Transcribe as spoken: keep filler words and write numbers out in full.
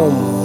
Om.